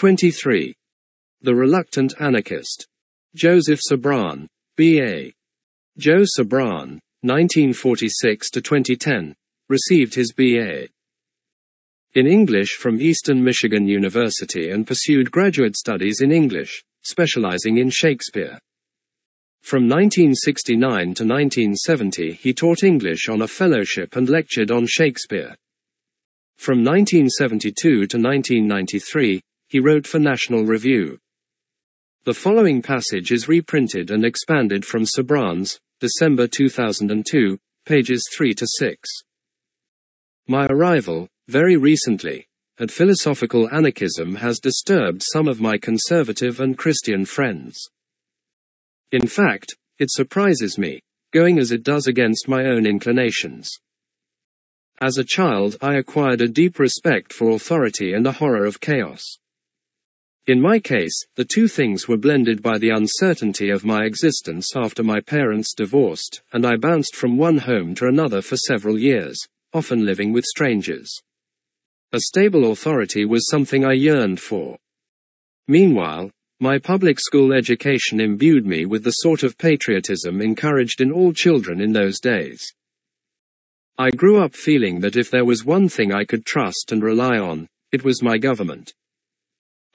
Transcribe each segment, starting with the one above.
23. The Reluctant Anarchist. Joseph Sobran, B.A. Joe Sobran, 1946–2010, received his B.A. in English from Eastern Michigan University and pursued graduate studies in English, specializing in Shakespeare. From 1969 to 1970 he taught English on a fellowship and lectured on Shakespeare. From 1972 to 1993, he wrote for National Review. The following passage is reprinted and expanded from Sobran's, December 2002, pages 3 to 6. My arrival, very recently, at philosophical anarchism has disturbed some of my conservative and Christian friends. In fact, it surprises me, going as it does against my own inclinations. As a child, I acquired a deep respect for authority and a horror of chaos. In my case, the two things were blended by the uncertainty of my existence after my parents divorced, and I bounced from one home to another for several years, often living with strangers. A stable authority was something I yearned for. Meanwhile, my public school education imbued me with the sort of patriotism encouraged in all children in those days. I grew up feeling that if there was one thing I could trust and rely on, it was my government.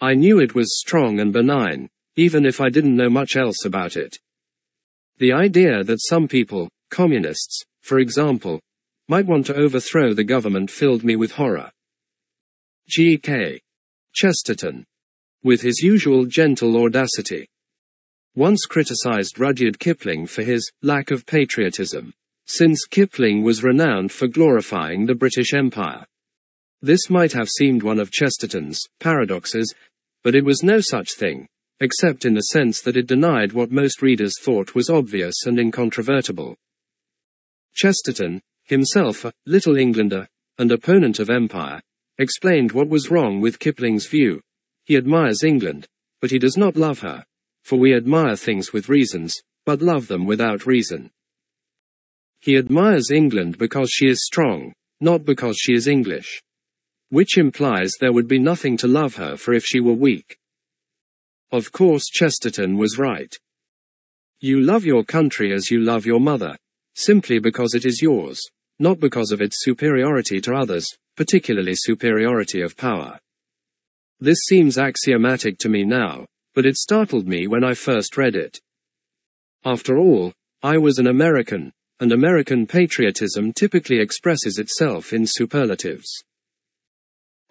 I knew it was strong and benign, even if I didn't know much else about it. The idea that some people, communists, for example, might want to overthrow the government filled me with horror. G.K. Chesterton, with his usual gentle audacity, once criticized Rudyard Kipling for his lack of patriotism, since Kipling was renowned for glorifying the British Empire. This might have seemed one of Chesterton's paradoxes, but it was no such thing, except in the sense that it denied what most readers thought was obvious and incontrovertible. Chesterton, himself a Little Englander and opponent of empire, explained what was wrong with Kipling's view. He admires England, but he does not love her, for we admire things with reasons, but love them without reason. He admires England because she is strong, not because she is English. Which implies there would be nothing to love her for if she were weak. Of course Chesterton was right. You love your country as you love your mother, simply because it is yours, not because of its superiority to others, particularly superiority of power. This seems axiomatic to me now, but it startled me when I first read it. After all, I was an American, and American patriotism typically expresses itself in superlatives.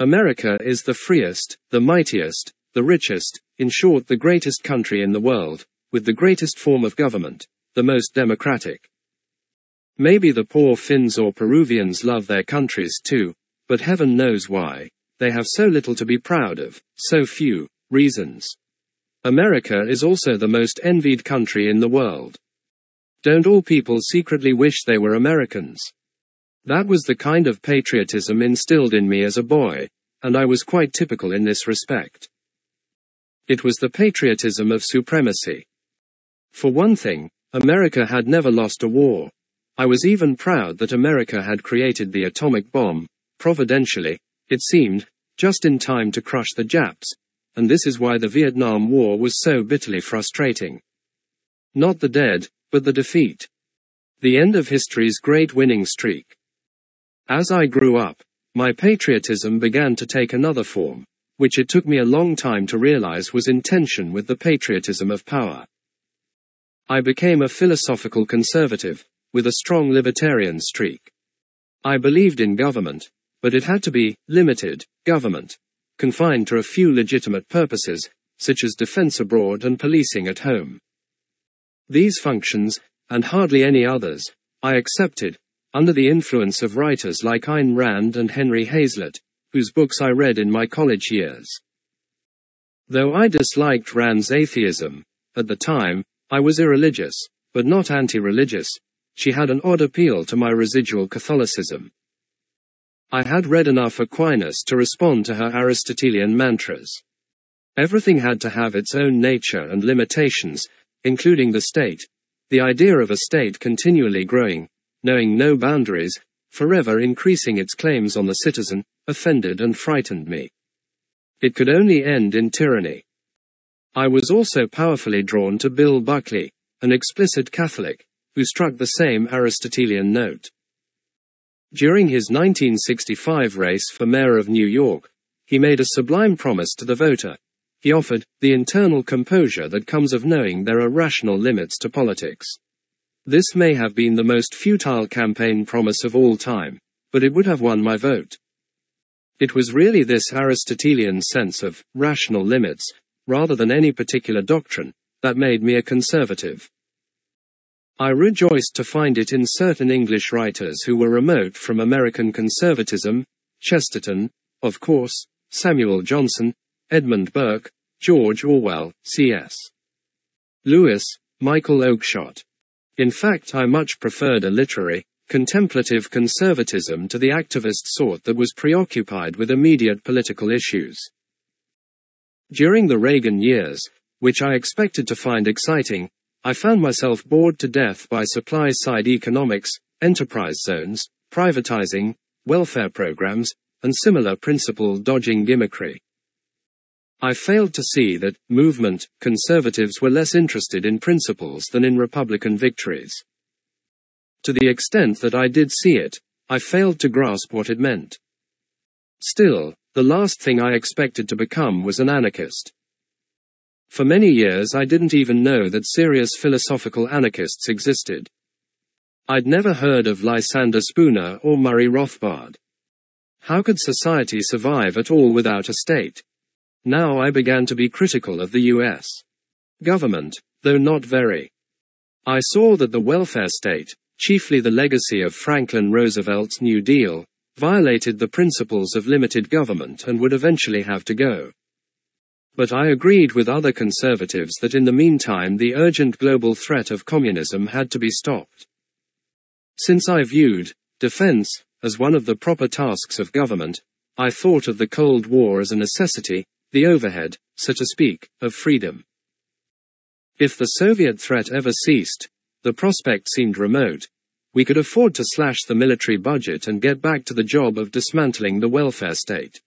America is the freest, the mightiest, the richest, in short the greatest country in the world, with the greatest form of government, the most democratic. Maybe the poor Finns or Peruvians love their countries too, but heaven knows why. They have so little to be proud of, so few reasons. America is also the most envied country in the world. Don't all people secretly wish they were Americans? That was the kind of patriotism instilled in me as a boy, and I was quite typical in this respect. It was the patriotism of supremacy. For one thing, America had never lost a war. I was even proud that America had created the atomic bomb, providentially, it seemed, just in time to crush the Japs, and this is why the Vietnam War was so bitterly frustrating. Not the dead, but the defeat. The end of history's great winning streak. As I grew up, my patriotism began to take another form, which it took me a long time to realize was in tension with the patriotism of power. I became a philosophical conservative, with a strong libertarian streak. I believed in government, but it had to be limited government, confined to a few legitimate purposes, such as defense abroad and policing at home. These functions, and hardly any others, I accepted, under the influence of writers like Ayn Rand and Henry Hazlett, whose books I read in my college years. Though I disliked Rand's atheism, at the time, I was irreligious, but not anti-religious. She had an odd appeal to my residual Catholicism. I had read enough Aquinas to respond to her Aristotelian mantras. Everything had to have its own nature and limitations, including the state, the idea of a state continually growing, knowing no boundaries, forever increasing its claims on the citizen, offended and frightened me. It could only end in tyranny. I was also powerfully drawn to Bill Buckley, an explicit Catholic, who struck the same Aristotelian note. During his 1965 race for mayor of New York, he made a sublime promise to the voter. He offered the internal composure that comes of knowing there are rational limits to politics. This may have been the most futile campaign promise of all time, but it would have won my vote. It was really this Aristotelian sense of rational limits, rather than any particular doctrine, that made me a conservative. I rejoiced to find it in certain English writers who were remote from American conservatism: Chesterton, of course, Samuel Johnson, Edmund Burke, George Orwell, C.S. Lewis, Michael Oakeshott. In fact, I much preferred a literary, contemplative conservatism to the activist sort that was preoccupied with immediate political issues. During the Reagan years, which I expected to find exciting, I found myself bored to death by supply-side economics, enterprise zones, privatizing, welfare programs, and similar principle-dodging gimmickry. I failed to see that movement conservatives were less interested in principles than in Republican victories. To the extent that I did see it, I failed to grasp what it meant. Still, the last thing I expected to become was an anarchist. For many years I didn't even know that serious philosophical anarchists existed. I'd never heard of Lysander Spooner or Murray Rothbard. How could society survive at all without a state? Now I began to be critical of the U.S. government, though not very. I saw that the welfare state, chiefly the legacy of Franklin Roosevelt's New Deal, violated the principles of limited government and would eventually have to go. But I agreed with other conservatives that in the meantime the urgent global threat of communism had to be stopped. Since I viewed defense as one of the proper tasks of government, I thought of the Cold War as a necessity, the overhead, so to speak, of freedom. If the Soviet threat ever ceased, the prospect seemed remote. We could afford to slash the military budget and get back to the job of dismantling the welfare state.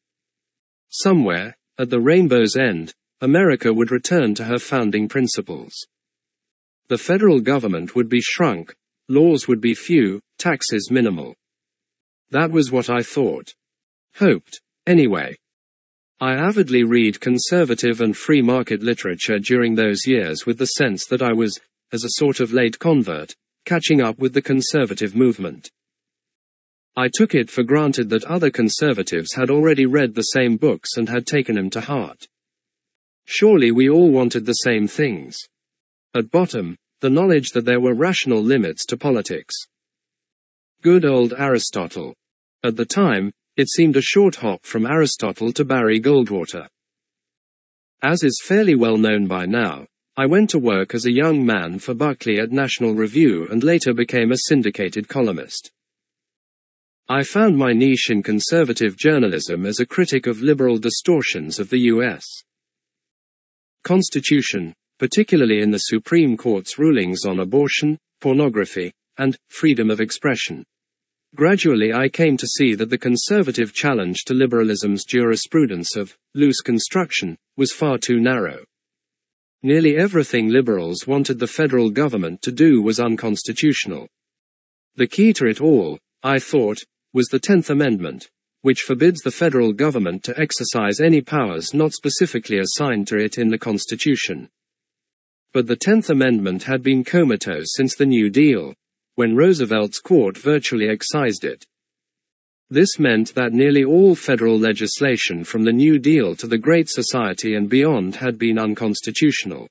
Somewhere, at the rainbow's end, America would return to her founding principles. The federal government would be shrunk, laws would be few, taxes minimal. That was what I thought. Hoped, anyway. I avidly read conservative and free market literature during those years with the sense that I was, as a sort of late convert, catching up with the conservative movement. I took it for granted that other conservatives had already read the same books and had taken them to heart. Surely we all wanted the same things. At bottom, the knowledge that there were rational limits to politics. Good old Aristotle. At the time, it seemed a short hop from Aristotle to Barry Goldwater. As is fairly well known by now, I went to work as a young man for Buckley at National Review and later became a syndicated columnist. I found my niche in conservative journalism as a critic of liberal distortions of the U.S. Constitution, particularly in the Supreme Court's rulings on abortion, pornography, and freedom of expression. Gradually I came to see that the conservative challenge to liberalism's jurisprudence of loose construction was far too narrow. Nearly everything liberals wanted the federal government to do was unconstitutional. The key to it all, I thought, was the 10th Amendment, which forbids the federal government to exercise any powers not specifically assigned to it in the Constitution. But the 10th Amendment had been comatose since the New Deal, when Roosevelt's court virtually excised it. This meant that nearly all federal legislation from the New Deal to the Great Society and beyond had been unconstitutional.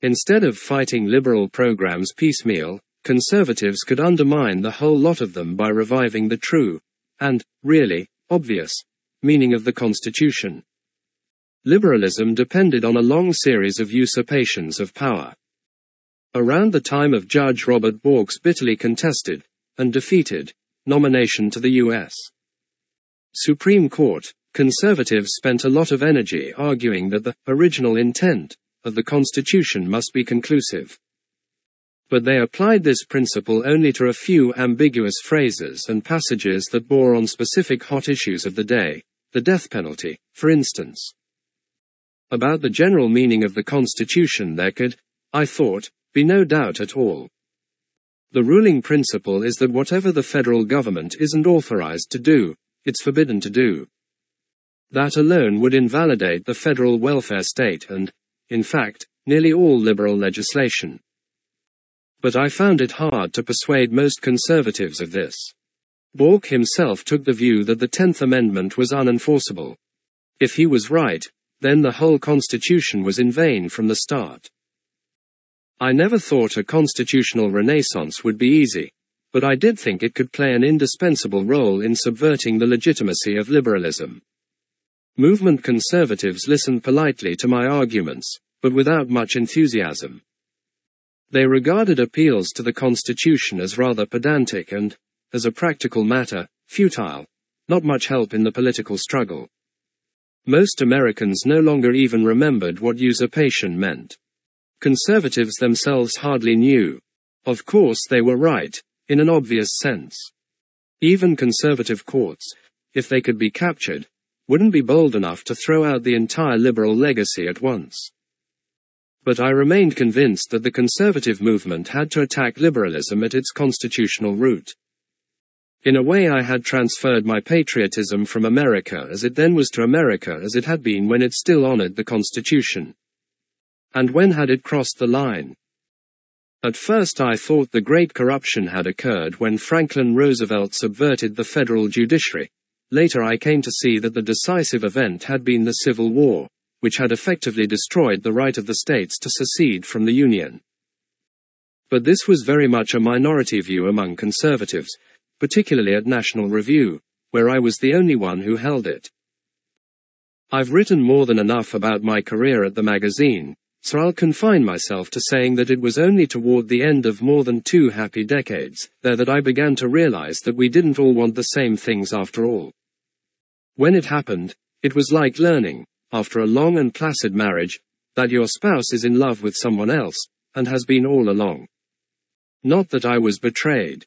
Instead of fighting liberal programs piecemeal, conservatives could undermine the whole lot of them by reviving the true, and, really, obvious, meaning of the Constitution. Liberalism depended on a long series of usurpations of power. Around the time of Judge Robert Bork's bitterly contested, and defeated, nomination to the U.S. Supreme Court, conservatives spent a lot of energy arguing that the original intent of the Constitution must be conclusive. But they applied this principle only to a few ambiguous phrases and passages that bore on specific hot issues of the day, the death penalty, for instance. About the general meaning of the Constitution there could, I thought, be no doubt at all. The ruling principle is that whatever the federal government isn't authorized to do, it's forbidden to do. That alone would invalidate the federal welfare state and, in fact, nearly all liberal legislation. But I found it hard to persuade most conservatives of this. Bork himself took the view that the 10th Amendment was unenforceable. If he was right, then the whole Constitution was in vain from the start. I never thought a constitutional renaissance would be easy, but I did think it could play an indispensable role in subverting the legitimacy of liberalism. Movement conservatives listened politely to my arguments, but without much enthusiasm. They regarded appeals to the Constitution as rather pedantic and, as a practical matter, futile, not much help in the political struggle. Most Americans no longer even remembered what usurpation meant. Conservatives themselves hardly knew. Of course they were right, in an obvious sense. Even conservative courts, if they could be captured, wouldn't be bold enough to throw out the entire liberal legacy at once. But I remained convinced that the conservative movement had to attack liberalism at its constitutional root. In a way I had transferred my patriotism from America as it then was to America as it had been when it still honored the Constitution. And when had it crossed the line? At first I thought the great corruption had occurred when Franklin Roosevelt subverted the federal judiciary. Later I came to see that the decisive event had been the Civil War, which had effectively destroyed the right of the states to secede from the Union. But this was very much a minority view among conservatives, particularly at National Review, where I was the only one who held it. I've written more than enough about my career at the magazine, so I'll confine myself to saying that it was only toward the end of more than two happy decades there that I began to realize that we didn't all want the same things after all. When it happened, it was like learning, after a long and placid marriage, that your spouse is in love with someone else, and has been all along. Not that I was betrayed.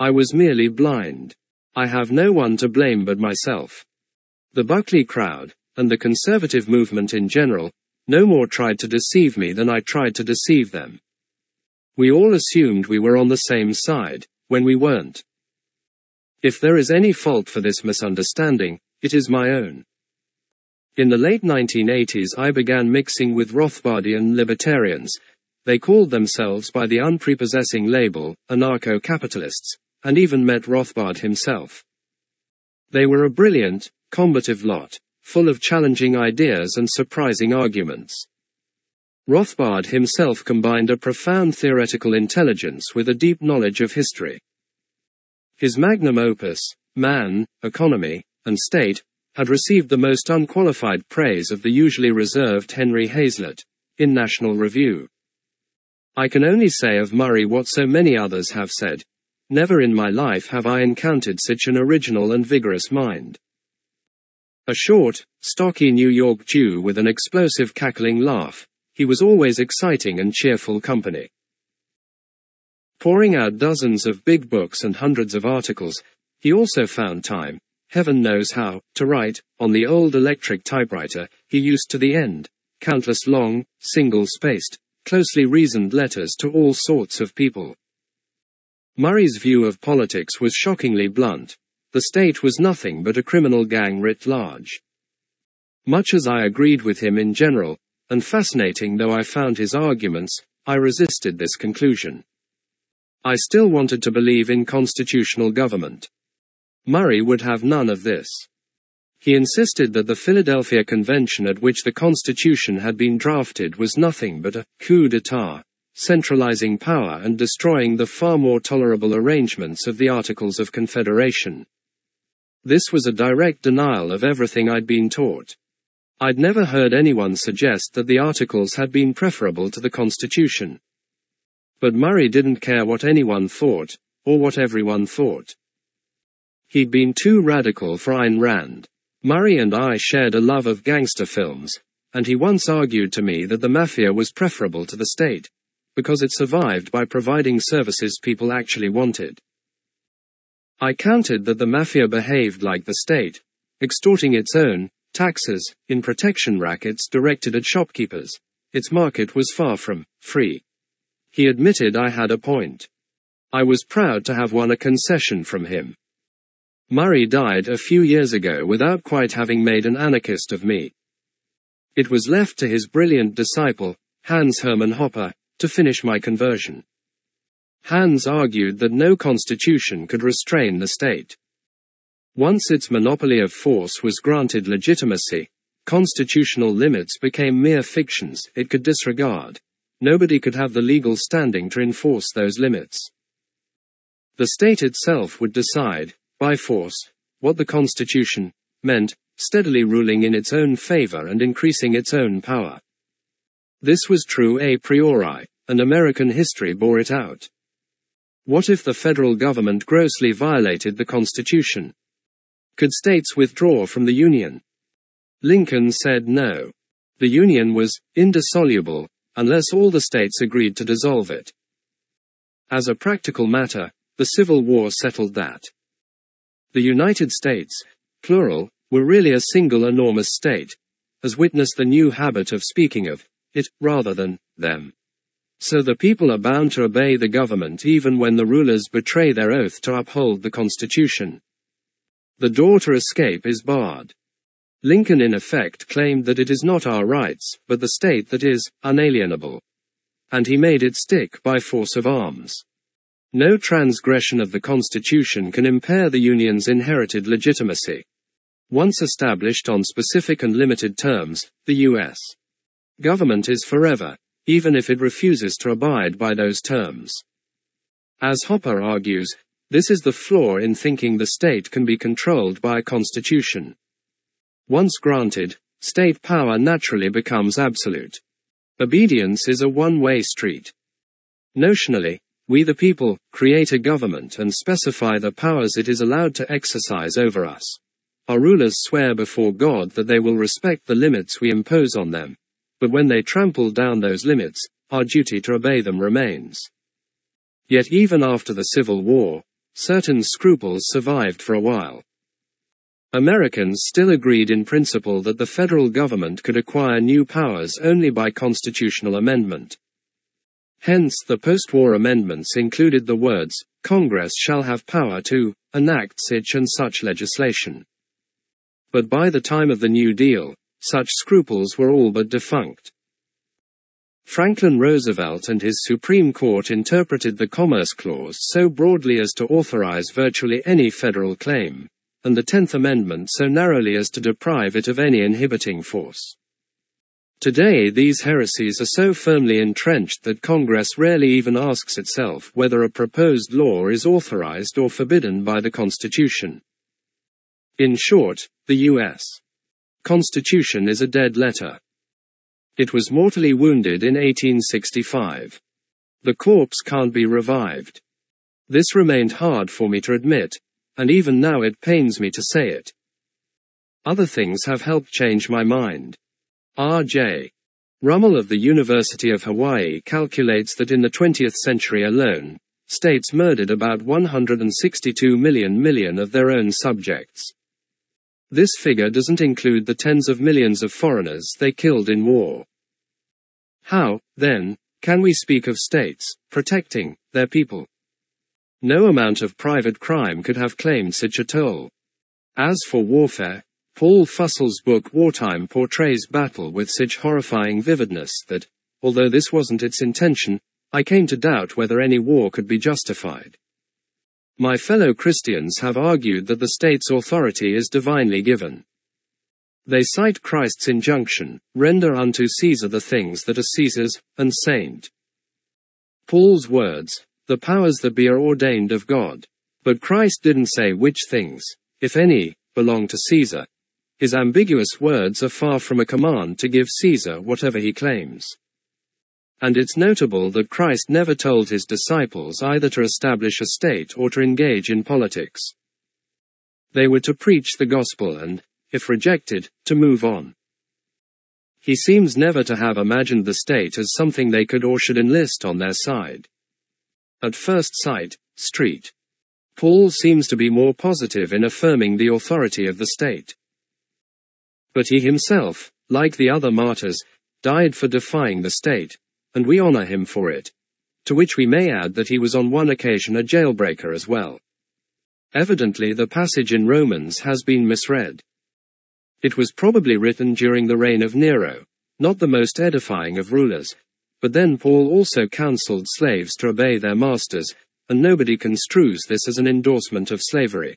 I was merely blind. I have no one to blame but myself. The Buckley crowd, and the conservative movement in general, no more tried to deceive me than I tried to deceive them. We all assumed we were on the same side, when we weren't. If there is any fault for this misunderstanding, it is my own. In the late 1980s I began mixing with Rothbardian libertarians. They called themselves by the unprepossessing label, anarcho-capitalists, and even met Rothbard himself. They were a brilliant, combative lot, full of challenging ideas and surprising arguments. Rothbard himself combined a profound theoretical intelligence with a deep knowledge of history. His magnum opus, Man, Economy, and State, had received the most unqualified praise of the usually reserved Henry Hazlett, in National Review. I can only say of Murray what so many others have said, never in my life have I encountered such an original and vigorous mind. A short, stocky New York Jew with an explosive cackling laugh, he was always exciting and cheerful company. Pouring out dozens of big books and hundreds of articles, he also found time, heaven knows how, to write, on the old electric typewriter, he used to the end, countless long, single-spaced, closely reasoned letters to all sorts of people. Murray's view of politics was shockingly blunt. The state was nothing but a criminal gang writ large. Much as I agreed with him in general, and fascinating though I found his arguments, I resisted this conclusion. I still wanted to believe in constitutional government. Murray would have none of this. He insisted that the Philadelphia Convention at which the Constitution had been drafted was nothing but a coup d'état, centralizing power and destroying the far more tolerable arrangements of the Articles of Confederation. This was a direct denial of everything I'd been taught. I'd never heard anyone suggest that the Articles had been preferable to the Constitution. But Murray didn't care what anyone thought, or what everyone thought. He'd been too radical for Ayn Rand. Murray and I shared a love of gangster films, and he once argued to me that the mafia was preferable to the state, because it survived by providing services people actually wanted. I countered that the mafia behaved like the state, extorting its own taxes in protection rackets directed at shopkeepers. Its market was far from free. He admitted I had a point. I was proud to have won a concession from him. Murray died a few years ago without quite having made an anarchist of me. It was left to his brilliant disciple, Hans-Hermann Hopper, to finish my conversion. Hans argued that no constitution could restrain the state. Once its monopoly of force was granted legitimacy, constitutional limits became mere fictions it could disregard. Nobody could have the legal standing to enforce those limits. The state itself would decide, by force, what the Constitution meant, steadily ruling in its own favor and increasing its own power. This was true a priori, and American history bore it out. What if the federal government grossly violated the Constitution? Could states withdraw from the Union? Lincoln said no. The Union was indissoluble unless all the states agreed to dissolve it. As a practical matter, the Civil War settled that. The United States, plural, were really a single enormous state, as witness the new habit of speaking of it, rather than them. So the people are bound to obey the government even when the rulers betray their oath to uphold the Constitution. The door to escape is barred. Lincoln in effect claimed that it is not our rights, but the state that is unalienable. And he made it stick by force of arms. No transgression of the Constitution can impair the Union's inherited legitimacy. Once established on specific and limited terms, the U.S. government is forever, even if it refuses to abide by those terms. As Hopper argues, this is the flaw in thinking the state can be controlled by a constitution. Once granted, state power naturally becomes absolute. Obedience is a one-way street. Notionally, we the people create a government and specify the powers it is allowed to exercise over us. Our rulers swear before God that they will respect the limits we impose on them, but when they trample down those limits, our duty to obey them remains. Yet even after the Civil War, certain scruples survived for a while. Americans still agreed in principle that the federal government could acquire new powers only by constitutional amendment. Hence the post-war amendments included the words, Congress shall have power to enact such and such legislation. But by the time of the New Deal, such scruples were all but defunct. Franklin Roosevelt and his Supreme Court interpreted the Commerce Clause so broadly as to authorize virtually any federal claim, and the 10th Amendment so narrowly as to deprive it of any inhibiting force. Today these heresies are so firmly entrenched that Congress rarely even asks itself whether a proposed law is authorized or forbidden by the Constitution. In short, the U.S. Constitution is a dead letter. It was mortally wounded in 1865. The corpse can't be revived. This remained hard for me to admit, and even now it pains me to say it. Other things have helped change my mind. R.J. Rummel of the University of Hawaii calculates that in the 20th century alone, states murdered about 162 million of their own subjects. This figure doesn't include the tens of millions of foreigners they killed in war. How, then, can we speak of states protecting their people? No amount of private crime could have claimed such a toll. As for warfare, Paul Fussell's book Wartime portrays battle with such horrifying vividness that, although this wasn't its intention, I came to doubt whether any war could be justified. My fellow Christians have argued that the state's authority is divinely given. They cite Christ's injunction, render unto Caesar the things that are Caesar's, and Saint Paul's words, the powers that be are ordained of God. But Christ didn't say which things, if any, belong to Caesar. His ambiguous words are far from a command to give Caesar whatever he claims. And it's notable that Christ never told his disciples either to establish a state or to engage in politics. They were to preach the gospel and, if rejected, to move on. He seems never to have imagined the state as something they could or should enlist on their side. At first sight, Paul seems to be more positive in affirming the authority of the state. but he himself, like the other martyrs, died for defying the state, and we honor him for it. To which we may add that he was on one occasion a jailbreaker as well. Evidently the passage in Romans has been misread. It was probably written during the reign of Nero, not the most edifying of rulers, but then Paul also counseled slaves to obey their masters, and nobody construes this as an endorsement of slavery.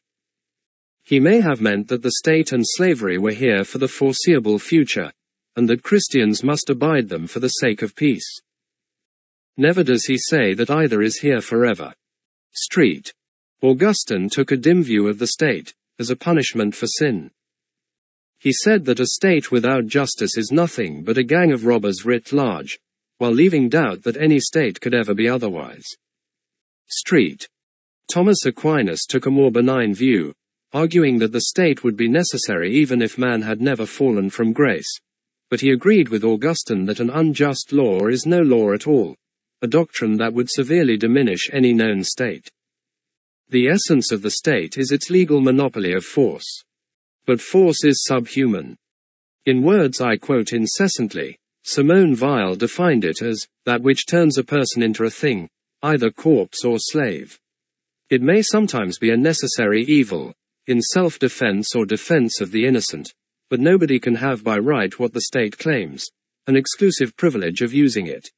He may have meant that the state and slavery were here for the foreseeable future, and that Christians must abide them for the sake of peace. Never does he say that either is here forever. Street. Augustine took a dim view of the state, as a punishment for sin. He said that a state without justice is nothing but a gang of robbers writ large, while leaving doubt that any state could ever be otherwise. Street. Thomas Aquinas took a more benign view, arguing that the state would be necessary even if man had never fallen from grace. But he agreed with Augustine that an unjust law is no law at all, a doctrine that would severely diminish any known state. The essence of the state is its legal monopoly of force. But force is subhuman. In words I quote incessantly, Simone Weil defined it as, that which turns a person into a thing, either corpse or slave. It may sometimes be a necessary evil, in self-defense or defense of the innocent, but nobody can have by right what the state claims, an exclusive privilege of using it.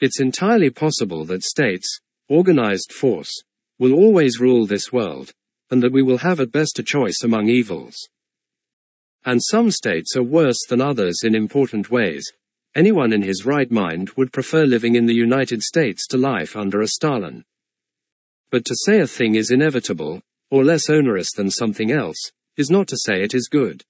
It's entirely possible that states, organized force, will always rule this world, and that we will have at best a choice among evils. And some states are worse than others in important ways. Anyone in his right mind would prefer living in the United States to life under a Stalin. But to say a thing is inevitable, or less onerous than something else, is not to say it is good.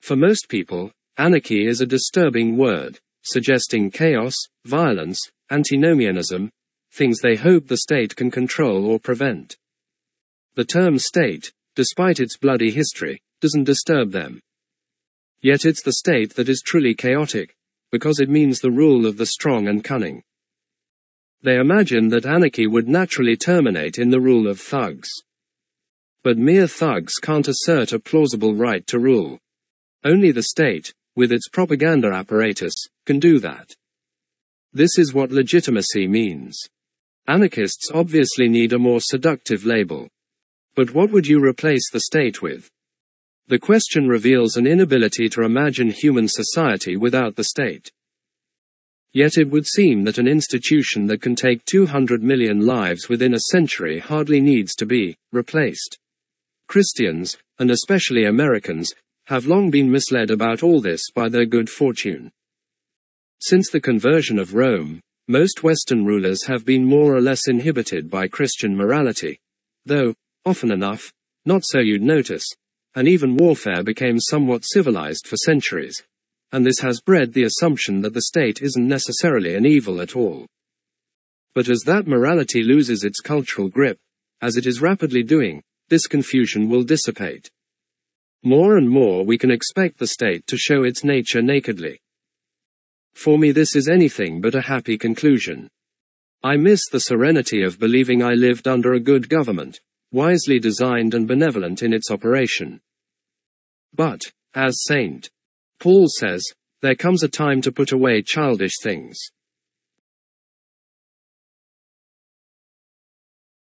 For most people, anarchy is a disturbing word, suggesting chaos, violence, antinomianism, things they hope the state can control or prevent. The term state, despite its bloody history, doesn't disturb them. Yet it's the state that is truly chaotic, because it means the rule of the strong and cunning. They imagine that anarchy would naturally terminate in the rule of thugs. But mere thugs can't assert a plausible right to rule. Only the state, with its propaganda apparatus, can do that. This is what legitimacy means. Anarchists obviously need a more seductive label. But what would you replace the state with? The question reveals an inability to imagine human society without the state. Yet it would seem that an institution that can take 200 million lives within a century hardly needs to be replaced. Christians, and especially Americans, have long been misled about all this by their good fortune. Since the conversion of Rome, most Western rulers have been more or less inhibited by Christian morality, though, often enough, not so you'd notice, and even warfare became somewhat civilized for centuries, and this has bred the assumption that the state isn't necessarily an evil at all. But as that morality loses its cultural grip, as it is rapidly doing, this confusion will dissipate. More and more we can expect the state to show its nature nakedly. For me this is anything but a happy conclusion. I miss the serenity of believing I lived under a good government, wisely designed and benevolent in its operation. But, as St. Paul says, there comes a time to put away childish things.